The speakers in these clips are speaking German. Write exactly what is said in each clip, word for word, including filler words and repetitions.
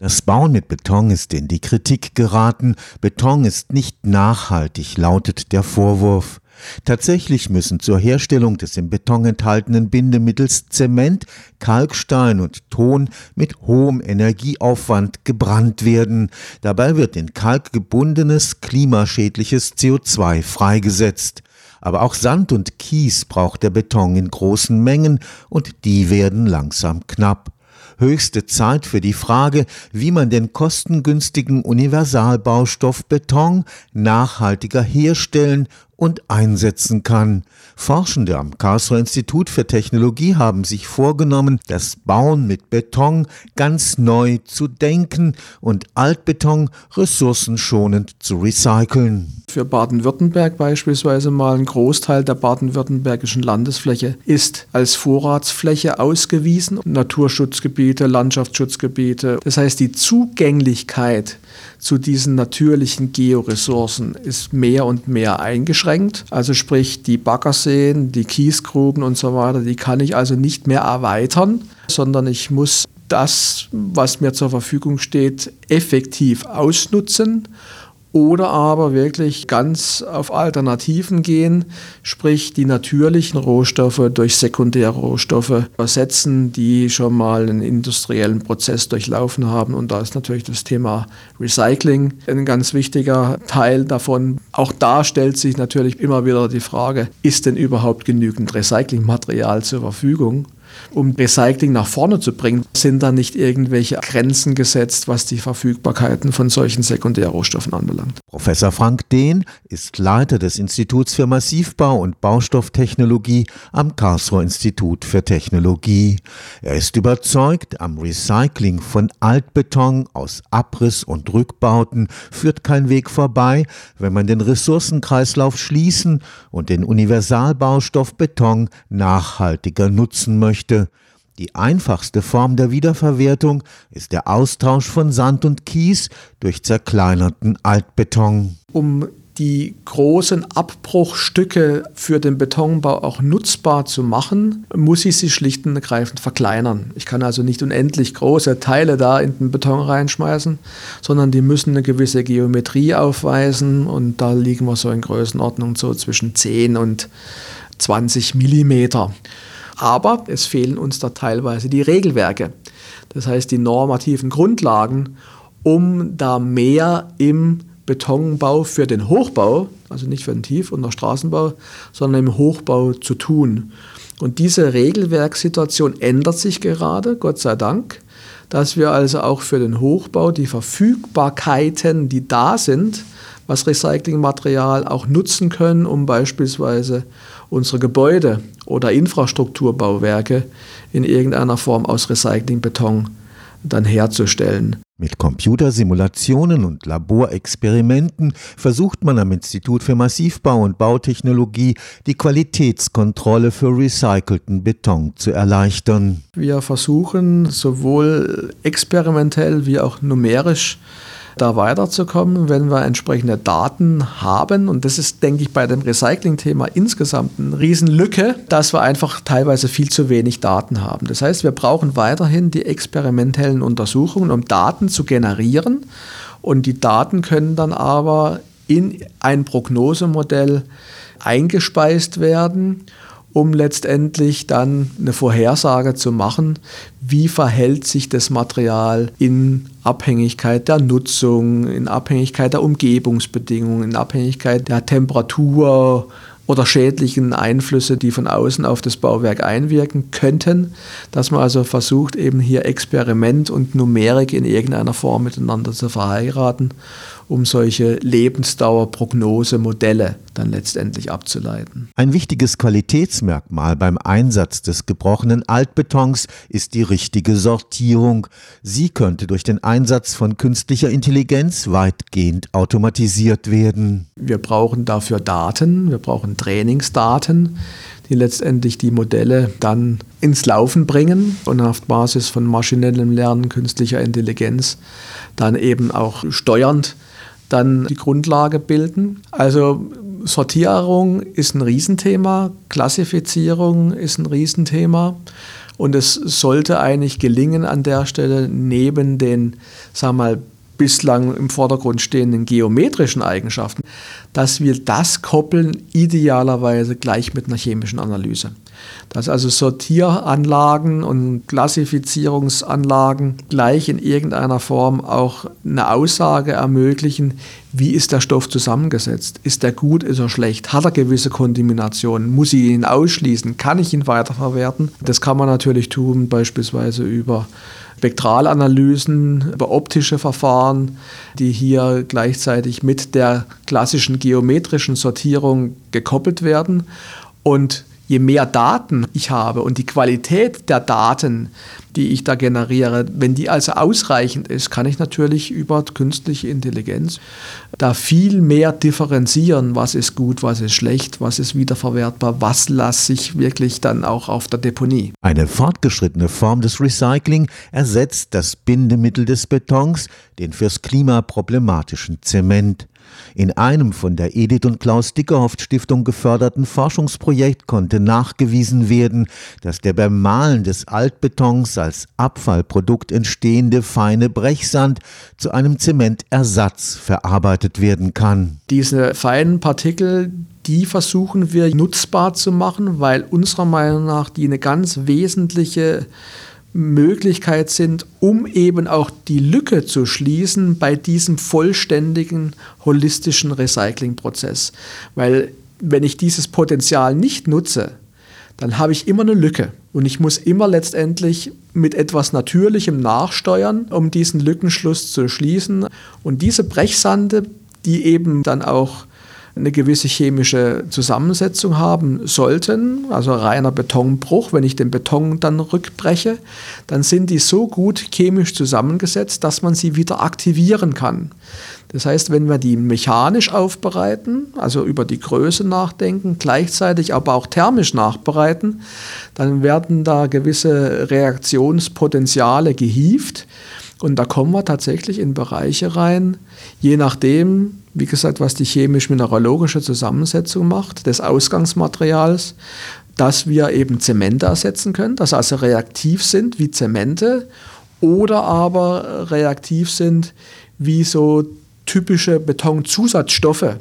Das Bauen mit Beton ist in die Kritik geraten. Beton ist nicht nachhaltig, lautet der Vorwurf. Tatsächlich müssen zur Herstellung des im Beton enthaltenen Bindemittels Zement, Kalkstein und Ton mit hohem Energieaufwand gebrannt werden. Dabei wird in Kalk gebundenes, klimaschädliches C O zwei freigesetzt. Aber auch Sand und Kies braucht der Beton in großen Mengen und die werden langsam knapp. Höchste Zeit für die Frage, wie man den kostengünstigen Universalbaustoff Beton nachhaltiger herstellen und einsetzen kann. Forschende am Karlsruher Institut für Technologie haben sich vorgenommen, das Bauen mit Beton ganz neu zu denken und Altbeton ressourcenschonend zu recyceln. Für Baden-Württemberg beispielsweise mal ein Großteil der baden-württembergischen Landesfläche ist als Vorratsfläche ausgewiesen. Naturschutzgebiete, Landschaftsschutzgebiete. Das heißt, die Zugänglichkeit zu diesen natürlichen Georessourcen ist mehr und mehr eingeschränkt. Also sprich, die Baggerseen, die Kiesgruben und so weiter, die kann ich also nicht mehr erweitern, sondern ich muss das, was mir zur Verfügung steht, effektiv ausnutzen oder aber wirklich ganz auf Alternativen gehen, sprich die natürlichen Rohstoffe durch Sekundärrohstoffe ersetzen, die schon mal einen industriellen Prozess durchlaufen haben. Und da ist natürlich das Thema Recycling ein ganz wichtiger Teil davon. Auch da stellt sich natürlich immer wieder die Frage, ist denn überhaupt genügend Recyclingmaterial zur Verfügung? Um Recycling nach vorne zu bringen, sind da nicht irgendwelche Grenzen gesetzt, was die Verfügbarkeiten von solchen Sekundärrohstoffen anbelangt. Professor Frank Dehn ist Leiter des Instituts für Massivbau und Baustofftechnologie am Karlsruher Institut für Technologie. Er ist überzeugt, am Recycling von Altbeton aus Abriss- und Rückbauten führt kein Weg vorbei, wenn man den Ressourcenkreislauf schließen und den Universalbaustoff Beton nachhaltiger nutzen möchte. Die einfachste Form der Wiederverwertung ist der Austausch von Sand und Kies durch zerkleinerten Altbeton. Um die großen Abbruchstücke für den Betonbau auch nutzbar zu machen, muss ich sie schlicht und ergreifend verkleinern. Ich kann also nicht unendlich große Teile da in den Beton reinschmeißen, sondern die müssen eine gewisse Geometrie aufweisen und da liegen wir so in Größenordnung so zwischen zehn und zwanzig Millimeter. Aber es fehlen uns da teilweise die Regelwerke, das heißt die normativen Grundlagen, um da mehr im Betonbau für den Hochbau, also nicht für den Tief- und den Straßenbau, sondern im Hochbau zu tun. Und diese Regelwerkssituation ändert sich gerade, Gott sei Dank, dass wir also auch für den Hochbau die Verfügbarkeiten, die da sind, was Recyclingmaterial auch nutzen können, um beispielsweise unsere Gebäude oder Infrastrukturbauwerke in irgendeiner Form aus Recyclingbeton dann herzustellen. Mit Computersimulationen und Laborexperimenten versucht man am Institut für Massivbau und Bautechnologie die Qualitätskontrolle für recycelten Beton zu erleichtern. Wir versuchen sowohl experimentell wie auch numerisch da weiterzukommen, wenn wir entsprechende Daten haben. Und das ist, denke ich, bei dem Recycling-Thema insgesamt eine Riesenlücke, dass wir einfach teilweise viel zu wenig Daten haben. Das heißt, wir brauchen weiterhin die experimentellen Untersuchungen, um Daten zu generieren. Und die Daten können dann aber in ein Prognosemodell eingespeist werden, um letztendlich dann eine Vorhersage zu machen, wie verhält sich das Material in Abhängigkeit der Nutzung, in Abhängigkeit der Umgebungsbedingungen, in Abhängigkeit der Temperatur oder schädlichen Einflüsse, die von außen auf das Bauwerk einwirken könnten, dass man also versucht, eben hier Experiment und Numerik in irgendeiner Form miteinander zu verheiraten, um solche Lebensdauerprognosemodelle dann letztendlich abzuleiten. Ein wichtiges Qualitätsmerkmal beim Einsatz des gebrochenen Altbetons ist die richtige Sortierung. Sie könnte durch den Einsatz von künstlicher Intelligenz weitgehend automatisiert werden. Wir brauchen dafür Daten, wir brauchen Trainingsdaten, die letztendlich die Modelle dann ins Laufen bringen und auf Basis von maschinellem Lernen, künstlicher Intelligenz dann eben auch steuernd dann die Grundlage bilden. Also Sortierung ist ein Riesenthema, Klassifizierung ist ein Riesenthema Und es sollte eigentlich gelingen, an der Stelle neben den, sagen wir mal, bislang im Vordergrund stehenden geometrischen Eigenschaften, dass wir das koppeln, idealerweise gleich mit einer chemischen Analyse. Dass also Sortieranlagen und Klassifizierungsanlagen gleich in irgendeiner Form auch eine Aussage ermöglichen, wie ist der Stoff zusammengesetzt? Ist er gut, ist er schlecht? Hat er gewisse Kontaminationen? Muss ich ihn ausschließen? Kann ich ihn weiterverwerten? Das kann man natürlich tun, beispielsweise über Spektralanalysen, über optische Verfahren, die hier gleichzeitig mit der klassischen geometrischen Sortierung gekoppelt werden. Und je mehr Daten ich habe und die Qualität der Daten, die ich da generiere, wenn die also ausreichend ist, kann ich natürlich über künstliche Intelligenz da viel mehr differenzieren, was ist gut, was ist schlecht, was ist wiederverwertbar, was lässt sich wirklich dann auch auf der Deponie. Eine fortgeschrittene Form des Recycling ersetzt das Bindemittel des Betons, den fürs Klima problematischen Zement. In einem von der Edith und Klaus Dickerhoff Stiftung geförderten Forschungsprojekt konnte nachgewiesen werden, dass der beim Mahlen des Altbetons als Abfallprodukt entstehende feine Brechsand zu einem Zementersatz verarbeitet werden kann. Diese feinen Partikel, die versuchen wir nutzbar zu machen, weil unserer Meinung nach die eine ganz wesentliche Möglichkeit sind, um eben auch die Lücke zu schließen bei diesem vollständigen, holistischen Recyclingprozess. Weil wenn ich dieses Potenzial nicht nutze, dann habe ich immer eine Lücke und ich muss immer letztendlich mit etwas Natürlichem nachsteuern, um diesen Lückenschluss zu schließen. Und diese Brechsande, die eben dann auch eine gewisse chemische Zusammensetzung haben sollten, also reiner Betonbruch, wenn ich den Beton dann rückbreche, dann sind die so gut chemisch zusammengesetzt, dass man sie wieder aktivieren kann. Das heißt, wenn wir die mechanisch aufbereiten, also über die Größe nachdenken, gleichzeitig aber auch thermisch nachbereiten, dann werden da gewisse Reaktionspotenziale gehievt. Und da kommen wir tatsächlich in Bereiche rein, je nachdem, wie gesagt, was die chemisch-mineralogische Zusammensetzung macht, des Ausgangsmaterials, dass wir eben Zemente ersetzen können, dass also reaktiv sind wie Zemente oder aber reaktiv sind wie so typische Betonzusatzstoffe,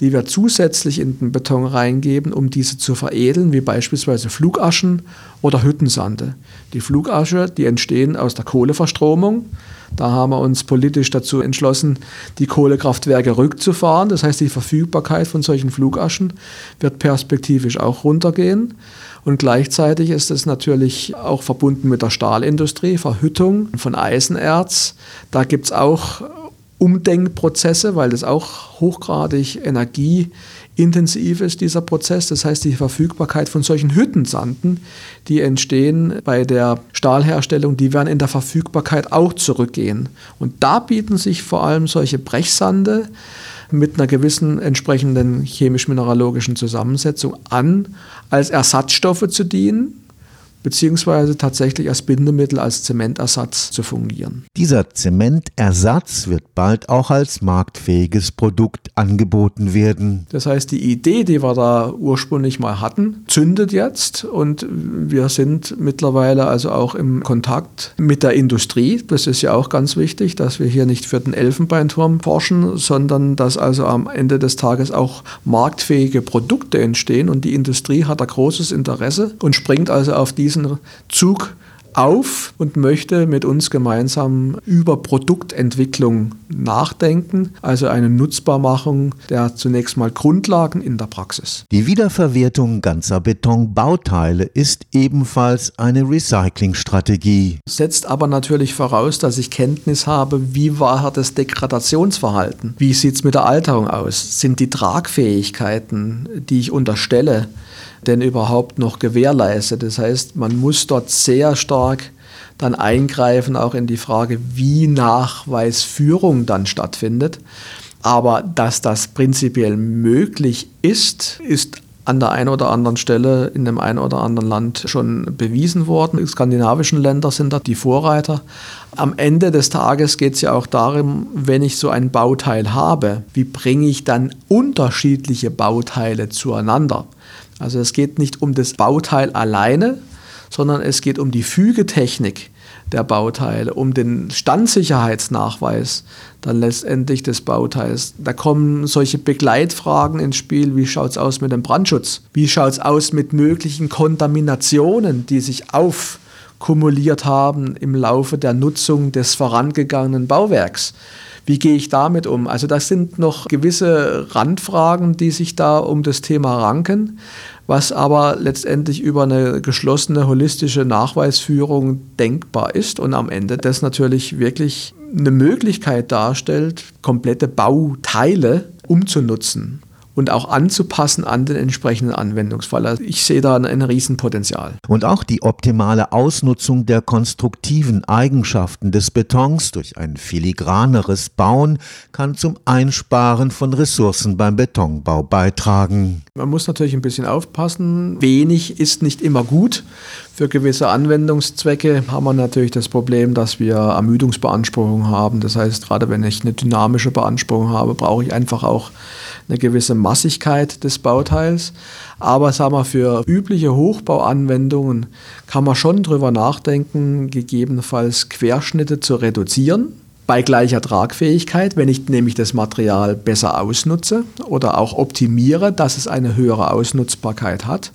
die wir zusätzlich in den Beton reingeben, um diese zu veredeln, wie beispielsweise Flugaschen oder Hüttensande. Die Flugasche, die entstehen aus der Kohleverstromung. Da haben wir uns politisch dazu entschlossen, die Kohlekraftwerke rückzufahren. Das heißt, die Verfügbarkeit von solchen Flugaschen wird perspektivisch auch runtergehen. Und gleichzeitig ist es natürlich auch verbunden mit der Stahlindustrie, Verhüttung von Eisenerz. Da gibt es auch Umdenkprozesse, weil das auch hochgradig energieintensiv ist, dieser Prozess. Das heißt, die Verfügbarkeit von solchen Hüttensanden, die entstehen bei der Stahlherstellung, die werden in der Verfügbarkeit auch zurückgehen. Und da bieten sich vor allem solche Brechsande mit einer gewissen entsprechenden chemisch-mineralogischen Zusammensetzung an, als Ersatzstoffe zu dienen, beziehungsweise tatsächlich als Bindemittel, als Zementersatz zu fungieren. Dieser Zementersatz wird bald auch als marktfähiges Produkt angeboten werden. Das heißt, die Idee, die wir da ursprünglich mal hatten, zündet jetzt und wir sind mittlerweile also auch im Kontakt mit der Industrie. Das ist ja auch ganz wichtig, dass wir hier nicht für den Elfenbeinturm forschen, sondern dass also am Ende des Tages auch marktfähige Produkte entstehen und die Industrie hat da großes Interesse und springt also auf diese Zug auf und möchte mit uns gemeinsam über Produktentwicklung nachdenken, also eine Nutzbarmachung der zunächst mal Grundlagen in der Praxis. Die Wiederverwertung ganzer Betonbauteile ist ebenfalls eine Recyclingstrategie. Setzt aber natürlich voraus, dass ich Kenntnis habe, wie war das Degradationsverhalten? Wie sieht es mit der Alterung aus? Sind die Tragfähigkeiten, die ich unterstelle, denn überhaupt noch gewährleistet? Das heißt, man muss dort sehr stark dann eingreifen, auch in die Frage, wie Nachweisführung dann stattfindet. Aber dass das prinzipiell möglich ist, ist an der einen oder anderen Stelle in dem einen oder anderen Land schon bewiesen worden. Die skandinavischen Länder sind da die Vorreiter. Am Ende des Tages geht es ja auch darum, wenn ich so ein Bauteil habe, wie bringe ich dann unterschiedliche Bauteile zueinander? Also es geht nicht um das Bauteil alleine, sondern es geht um die Fügetechnik der Bauteile, um den Standsicherheitsnachweis dann letztendlich des Bauteils. Da kommen solche Begleitfragen ins Spiel, wie schaut es aus mit dem Brandschutz? Wie schaut es aus mit möglichen Kontaminationen, die sich aufkumuliert haben im Laufe der Nutzung des vorangegangenen Bauwerks? Wie gehe ich damit um? Also das sind noch gewisse Randfragen, die sich da um das Thema ranken, was aber letztendlich über eine geschlossene holistische Nachweisführung denkbar ist und am Ende das natürlich wirklich eine Möglichkeit darstellt, komplette Bauteile umzunutzen und auch anzupassen an den entsprechenden Anwendungsfall. Also ich sehe da ein, ein Riesenpotenzial. Und auch die optimale Ausnutzung der konstruktiven Eigenschaften des Betons durch ein filigraneres Bauen kann zum Einsparen von Ressourcen beim Betonbau beitragen. Man muss natürlich ein bisschen aufpassen. Wenig ist nicht immer gut. Für gewisse Anwendungszwecke haben wir natürlich das Problem, dass wir Ermüdungsbeanspruchung haben. Das heißt, gerade wenn ich eine dynamische Beanspruchung habe, brauche ich einfach auch eine gewisse Massigkeit des Bauteils. Aber sagen wir, für übliche Hochbauanwendungen kann man schon drüber nachdenken, gegebenenfalls Querschnitte zu reduzieren. Bei gleicher Tragfähigkeit, wenn ich nämlich das Material besser ausnutze oder auch optimiere, dass es eine höhere Ausnutzbarkeit hat.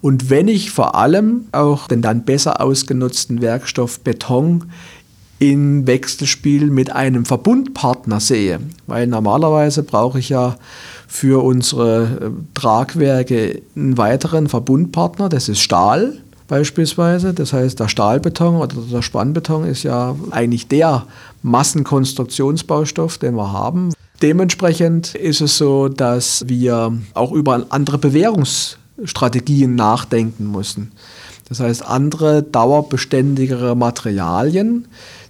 Und wenn ich vor allem auch den dann besser ausgenutzten Werkstoff Beton im Wechselspiel mit einem Verbundpartner sehe, weil normalerweise brauche ich ja für unsere Tragwerke einen weiteren Verbundpartner, das ist Stahl. Beispielsweise, das heißt, der Stahlbeton oder der Spannbeton ist ja eigentlich der Massenkonstruktionsbaustoff, den wir haben. Dementsprechend ist es so, dass wir auch über andere Bewährungsstrategien nachdenken müssen. Das heißt, andere dauerbeständigere Materialien,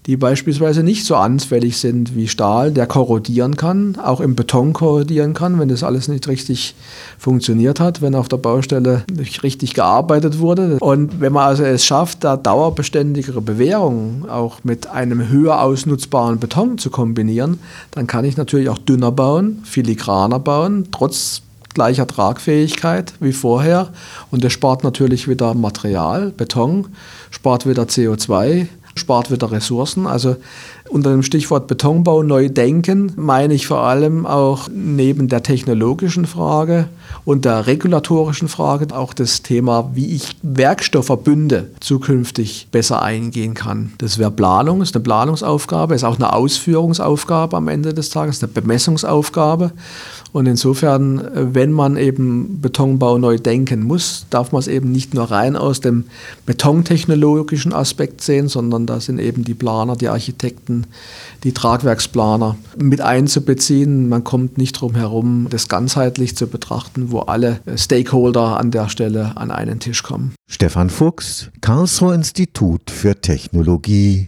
die beispielsweise nicht so anfällig sind wie Stahl, der korrodieren kann, auch im Beton korrodieren kann, wenn das alles nicht richtig funktioniert hat, wenn auf der Baustelle nicht richtig gearbeitet wurde. Und wenn man also es schafft, da dauerbeständigere Bewährungen auch mit einem höher ausnutzbaren Beton zu kombinieren, dann kann ich natürlich auch dünner bauen, filigraner bauen, trotz gleicher Tragfähigkeit wie vorher. Und das spart natürlich wieder Material, Beton, spart wieder C O zwei, spart wieder Ressourcen. Also unter dem Stichwort Betonbau neu denken meine ich vor allem auch neben der technologischen Frage und der regulatorischen Frage auch das Thema, wie ich Werkstoffverbünde zukünftig besser eingehen kann. Das wäre Planung, ist eine Planungsaufgabe, ist auch eine Ausführungsaufgabe am Ende des Tages, eine Bemessungsaufgabe. Und insofern, wenn man eben Betonbau neu denken muss, darf man es eben nicht nur rein aus dem betontechnologischen Aspekt sehen, sondern da sind eben die Planer, die Architekten, die Tragwerksplaner mit einzubeziehen. Man kommt nicht drum herum, das ganzheitlich zu betrachten, wo alle Stakeholder an der Stelle an einen Tisch kommen. Stefan Fuchs, Karlsruher Institut für Technologie.